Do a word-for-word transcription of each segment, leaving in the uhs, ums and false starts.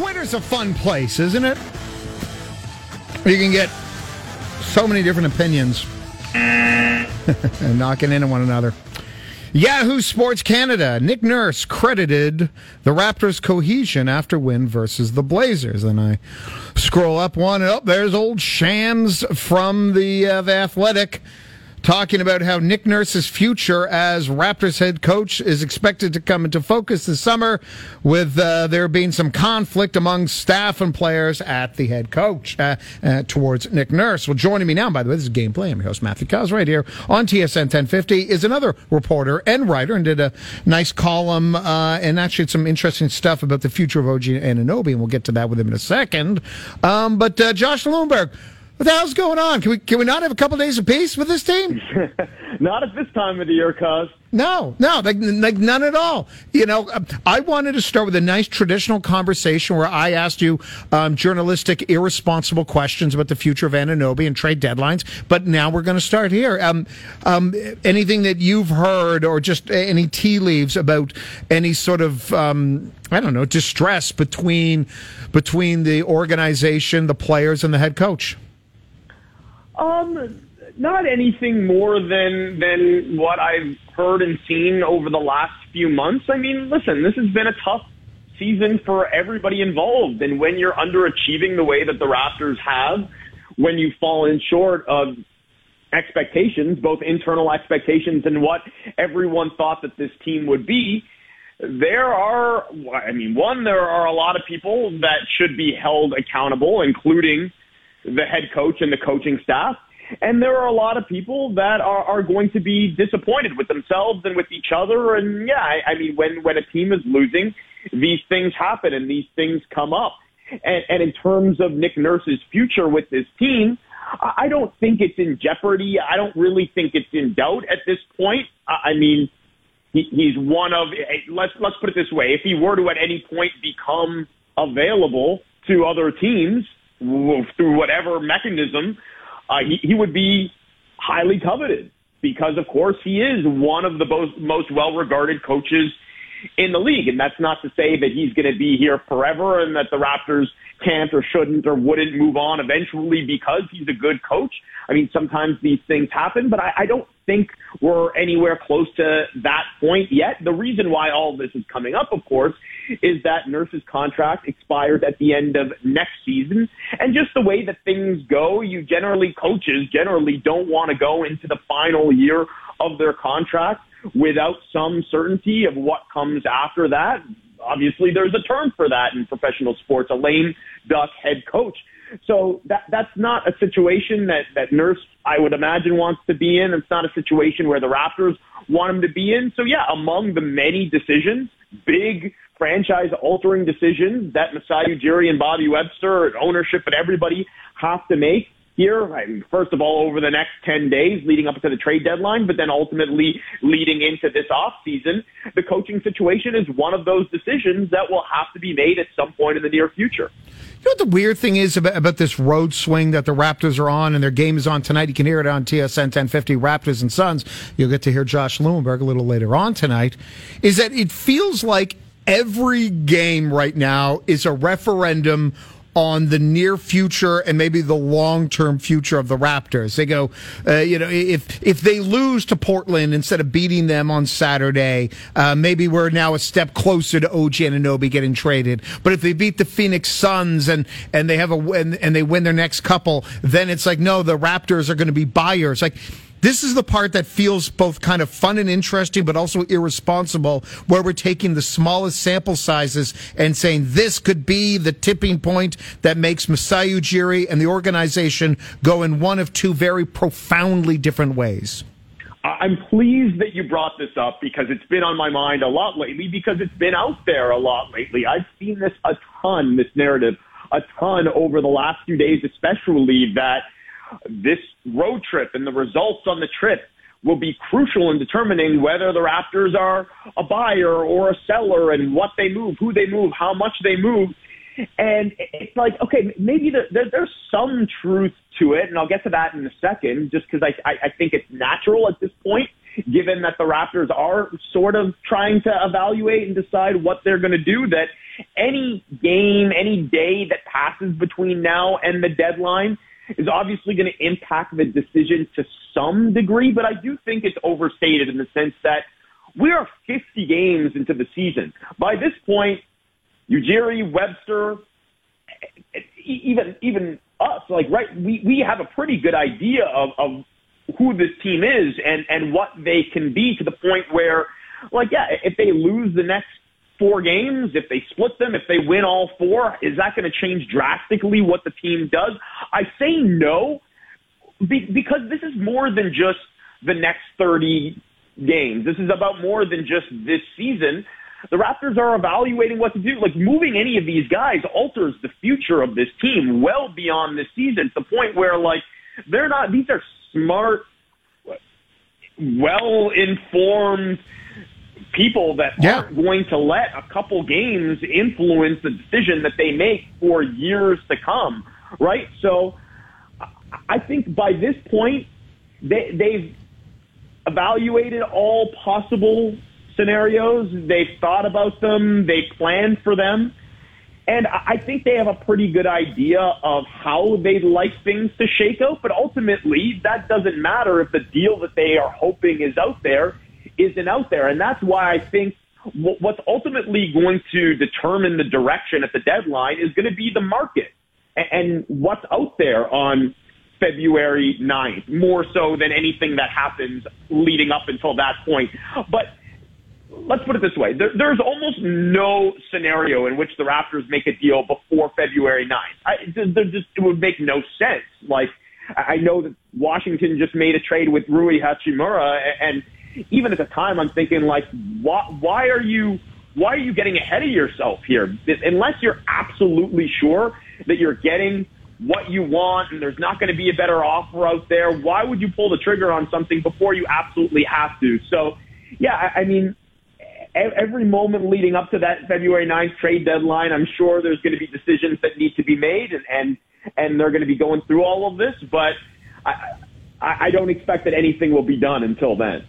Twitter's a fun place, isn't it? You can get so many different opinions knocking into one another. Yahoo Sports Canada. Nick Nurse credited the Raptors' cohesion after win versus the Blazers. And I scroll up one, and oh, there's old Shams from the, uh, the Athletic talking about how Nick Nurse's future as Raptors head coach is expected to come into focus this summer with uh, there being some conflict among staff and players at the head coach uh, uh, towards Nick Nurse. Well, joining me now, by the way, this is Gameplay. I'm your host, Matthew Cos, right here on T S N ten fifty, is another reporter and writer and did a nice column uh, and actually some interesting stuff about the future of O G Anunoby, and we'll get to that with him in a second. Um, but uh, Josh Lewenberg, what the hell's going on? Can we can we not have a couple days of peace with this team? Not at this time of the year, Cos. No, no, like, like none at all. You know, I wanted to start with a nice traditional conversation where I asked you um, journalistic, irresponsible questions about the future of Anunoby and trade deadlines. But now we're going to start here. Um, um, anything that you've heard or just any tea leaves about any sort of um, I don't know distress between between the organization, the players, and the head coach. Um, not anything more than than what I've heard and seen over the last few months. I mean, listen, this has been a tough season for everybody involved. And when you're underachieving the way that the Raptors have, when you've fallen short of expectations, both internal expectations and what everyone thought that this team would be, there are, I mean, one, there are a lot of people that should be held accountable, including the head coach and the coaching staff. And there are a lot of people that are, are going to be disappointed with themselves and with each other. And yeah, I, I mean, when, when a team is losing, these things happen and these things come up. And, and in terms of Nick Nurse's future with this team, I don't think it's in jeopardy. I don't really think it's in doubt at this point. I mean, he, he's one of, let's, let's put it this way. If he were to at any point become available to other teams, through whatever mechanism, uh, he, he would be highly coveted because, of course, he is one of the most, most well-regarded coaches in the league. And that's not to say that he's going to be here forever and that the Raptors can't or shouldn't or wouldn't move on eventually because he's a good coach. I mean, sometimes these things happen, but I, I don't think we're anywhere close to that point yet. The reason why all this is coming up, of course, is that Nurse's contract expires at the end of next season. And just the way that things go, you generally, coaches generally don't want to go into the final year of their contract without some certainty of what comes after that. Obviously, there's a term for that in professional sports, a lame duck head coach. So that that's not a situation that, that Nurse, I would imagine, wants to be in. It's not a situation where the Raptors want him to be in. So, yeah, among the many decisions, big franchise-altering decisions that Masai Ujiri and Bobby Webster and ownership and everybody have to make here, I mean, first of all, over the next ten days leading up to the trade deadline, but then ultimately leading into this offseason, the coaching situation is one of those decisions that will have to be made at some point in the near future. You know what the weird thing is about, about this road swing that the Raptors are on, and their game is on tonight. You can hear it on T S N ten fifty, Raptors and Suns. You'll get to hear Josh Lewenberg a little later on tonight, is that it feels like every game right now is a referendum on the near future and maybe the long-term future of the Raptors. They go, uh, you know, if if they lose to Portland instead of beating them on Saturday, uh, maybe we're now a step closer to O G Anunoby getting traded. But if they beat the Phoenix Suns and and they have a and, and they win their next couple, then it's like, no, the Raptors are going to be buyers. Like, this is the part that feels both kind of fun and interesting, but also irresponsible, where we're taking the smallest sample sizes and saying this could be the tipping point that makes Masai Ujiri and the organization go in one of two very profoundly different ways. I'm pleased that you brought this up because it's been on my mind a lot lately, because it's been out there a lot lately. I've seen this a ton, this narrative, a ton over the last few days, especially that this road trip and the results on the trip will be crucial in determining whether the Raptors are a buyer or a seller and what they move, who they move, how much they move. And it's like, okay, maybe the, there, there's some truth to it, and I'll get to that in a second, just because I, I, I think it's natural at this point given that the Raptors are sort of trying to evaluate and decide what they're going to do, that any game, any day that passes between now and the deadline is obviously going to impact the decision to some degree, but I do think it's overstated in the sense that we are fifty games into the season. By this point, Ujiri, Webster, even even us, like right, we, we have a pretty good idea of, of who this team is and, and what they can be to the point where, like, yeah, if they lose the next four games, if they split them, if they win all four, is that going to change drastically what the team does? I say no, be, because this is more than just the next thirty games. This is about more than just this season. The Raptors are evaluating what to do. Like, moving any of these guys alters the future of this team well beyond this season to the point where, like, they're not – these are smart, well-informed people that yeah. aren't going to let a couple games influence the decision that they make for years to come, right? So I think by this point, they, they've evaluated all possible scenarios. They've thought about them. They planned for them. And I think they have a pretty good idea of how they'd like things to shake out. But ultimately, that doesn't matter if the deal that they are hoping is out there isn't out there. And that's why I think what's ultimately going to determine the direction at the deadline is going to be the market and what's out there on February ninth, more so than anything that happens leading up until that point. But let's put it this way. There, there's almost no scenario in which the Raptors make a deal before February ninth. I, just, it would make no sense. Like, I know that Washington just made a trade with Rui Hachimura, and even at the time, I'm thinking, like, why, why are you why are you getting ahead of yourself here? Unless you're absolutely sure that you're getting what you want and there's not going to be a better offer out there, why would you pull the trigger on something before you absolutely have to? So, yeah, I mean, every moment leading up to that February ninth trade deadline, I'm sure there's going to be decisions that need to be made, and, and, and they're going to be going through all of this, but I, I don't expect that anything will be done until then.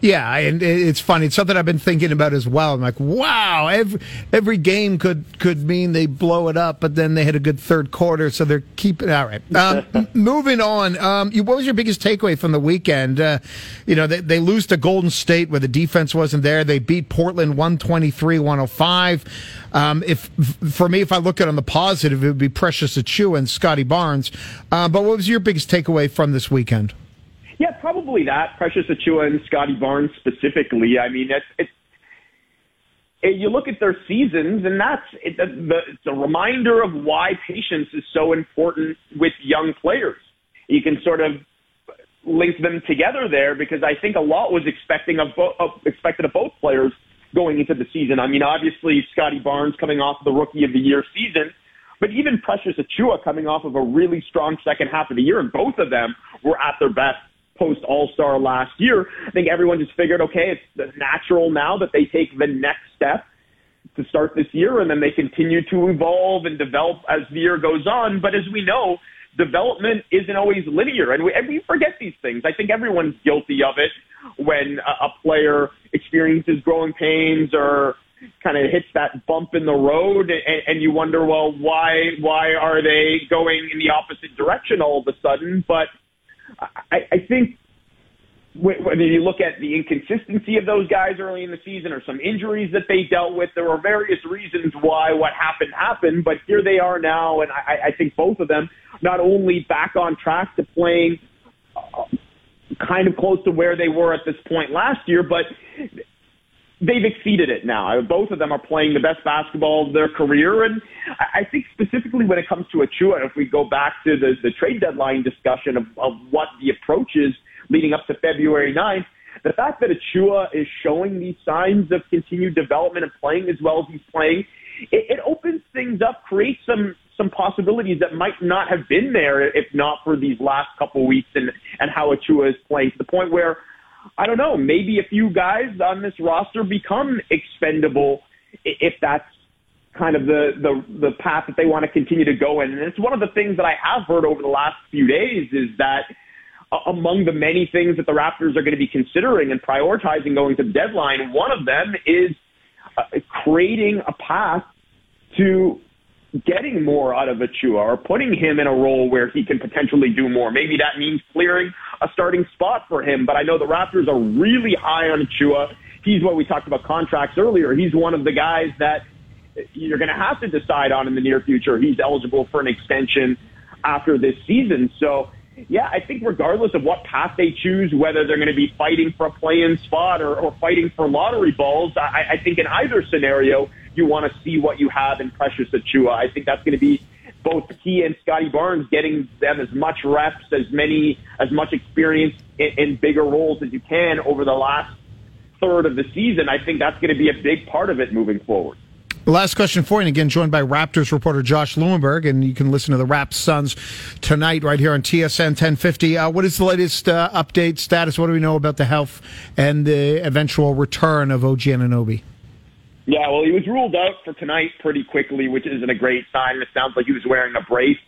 Yeah, and it's funny. It's something I've been thinking about as well. I'm like, wow, every, every game could, could mean they blow it up, but then they had a good third quarter, so they're keeping – all right. Um, moving on, um, what was your biggest takeaway from the weekend? Uh, you know, they, they lose to Golden State where the defense wasn't there. They beat Portland one twenty-three to one oh five. Um, if for me, if I look at it on the positive, it would be Precious Achiuwa and Scotty Barnes. Uh, but what was your biggest takeaway from this weekend? Yeah, probably that. Precious Achiuwa and Scotty Barnes specifically. I mean, it's, it's it, you look at their seasons, and that's it, the, the, it's a reminder of why patience is so important with young players. You can sort of link them together there because I think a lot was expecting of bo- of, expected of both players going into the season. I mean, obviously Scotty Barnes coming off the Rookie of the Year season, but even Precious Achiuwa coming off of a really strong second half of the year, and both of them were at their best post All-Star last year. I think everyone just figured, okay, it's natural now that they take the next step to start this year, and then they continue to evolve and develop as the year goes on. But as we know, development isn't always linear, and we, and we forget these things. I think everyone's guilty of it when a, a player experiences growing pains or kind of hits that bump in the road, and, and you wonder, well, why why are they going in the opposite direction all of a sudden? But I, I think when you look at the inconsistency of those guys early in the season or some injuries that they dealt with, there were various reasons why what happened happened, but here they are now, and I, I think both of them not only back on track to playing kind of close to where they were at this point last year, but they've exceeded it now. Both of them are playing the best basketball of their career, and I think specifically when it comes to Achiuwa, if we go back to the, the trade deadline discussion of, of what the approach is leading up to February ninth, the fact that Achiuwa is showing these signs of continued development and playing as well as he's playing, it, it opens things up, creates some some possibilities that might not have been there if not for these last couple weeks and, and how Achiuwa is playing, to the point where, I don't know, maybe a few guys on this roster become expendable if that's kind of the, the, the path that they want to continue to go in. And it's one of the things that I have heard over the last few days is that among the many things that the Raptors are going to be considering and prioritizing going to the deadline, one of them is uh, creating a path to getting more out of Achiuwa or putting him in a role where he can potentially do more. Maybe that means clearing a starting spot for him, but I know the Raptors are really high on Achiuwa. He's what we talked about contracts earlier. He's one of the guys that you're going to have to decide on in the near future. He's eligible for an extension after this season. So, yeah, I think regardless of what path they choose, whether they're going to be fighting for a play-in spot or, or fighting for lottery balls, I, I think in either scenario, you want to see what you have in Precious Achiuwa. I think that's going to be both he and Scotty Barnes getting them as much reps, as many, as much experience in, in bigger roles as you can over the last third of the season. I think that's going to be a big part of it moving forward. Last question for you, and again, joined by Raptors reporter Josh Lewenberg, and you can listen to the Raps Suns tonight right here on T S N ten fifty. Uh, what is the latest uh, update, status? What do we know about the health and the eventual return of O G Anunoby? Yeah, well, he was ruled out for tonight pretty quickly, which isn't a great sign. It sounds like he was wearing a brace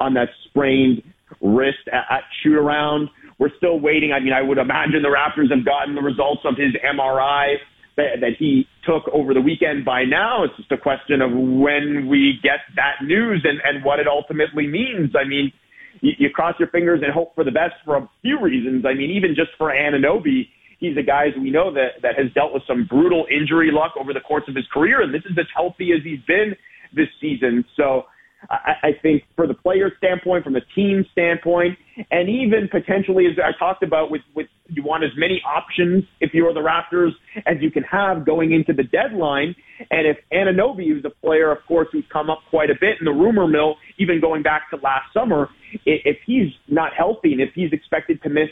on that sprained wrist at, at shoot-around. We're still waiting. I mean, I would imagine the Raptors have gotten the results of his M R I that, that he took over the weekend by now. It's just a question of when we get that news and, and what it ultimately means. I mean, you, you cross your fingers and hope for the best for a few reasons. I mean, even just for Anunoby, he's a guy, as we know, that, that has dealt with some brutal injury luck over the course of his career, and this is as healthy as he's been this season. So I, I think for the player standpoint, from the team standpoint, and even potentially, as I talked about, with, with you want as many options if you're the Raptors as you can have going into the deadline. And if Anunoby, who's a player, of course, who's come up quite a bit in the rumor mill, even going back to last summer, if he's not healthy and if he's expected to miss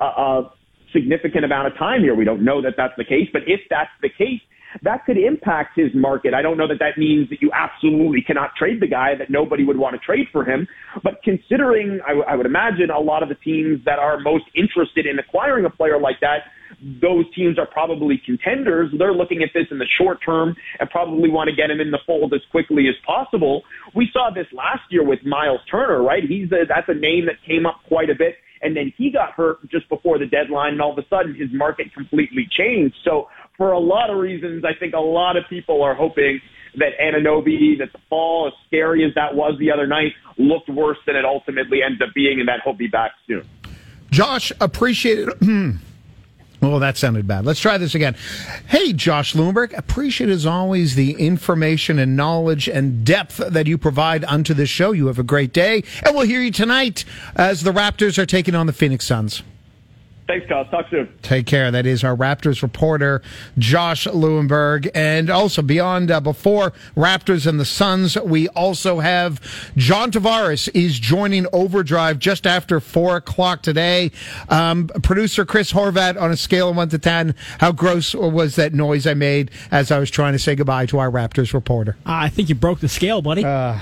a, a significant amount of time here, we don't know that that's the case, but if that's the case, that could impact his market. I don't know that that means that you absolutely cannot trade the guy, that nobody would want to trade for him. But considering, I, w- I would imagine, a lot of the teams that are most interested in acquiring a player like that, those teams are probably contenders. They're looking at this in the short term and probably want to get him in the fold as quickly as possible. We saw this last year with Miles Turner, right? He's a, that's a name that came up quite a bit. And then he got hurt just before the deadline, and all of a sudden his market completely changed. So for a lot of reasons, I think a lot of people are hoping that Anunoby, that the fall, as scary as that was the other night, looked worse than it ultimately ended up being, and that he'll be back soon. Josh, appreciate it. Oh, that sounded bad. Let's try this again. Hey, Josh Lewenberg, appreciate as always the information and knowledge and depth that you provide onto this show. You have a great day, and we'll hear you tonight as the Raptors are taking on the Phoenix Suns. Thanks, Cos. Talk soon. Take care. That is our Raptors reporter, Josh Lewenberg. And also beyond, uh, before Raptors and the Suns, we also have John Tavares is joining Overdrive just after four o'clock today. Um, producer Chris Horvath, on a scale of one to ten, how gross was that noise I made as I was trying to say goodbye to our Raptors reporter? Uh, I think you broke the scale, buddy. Uh...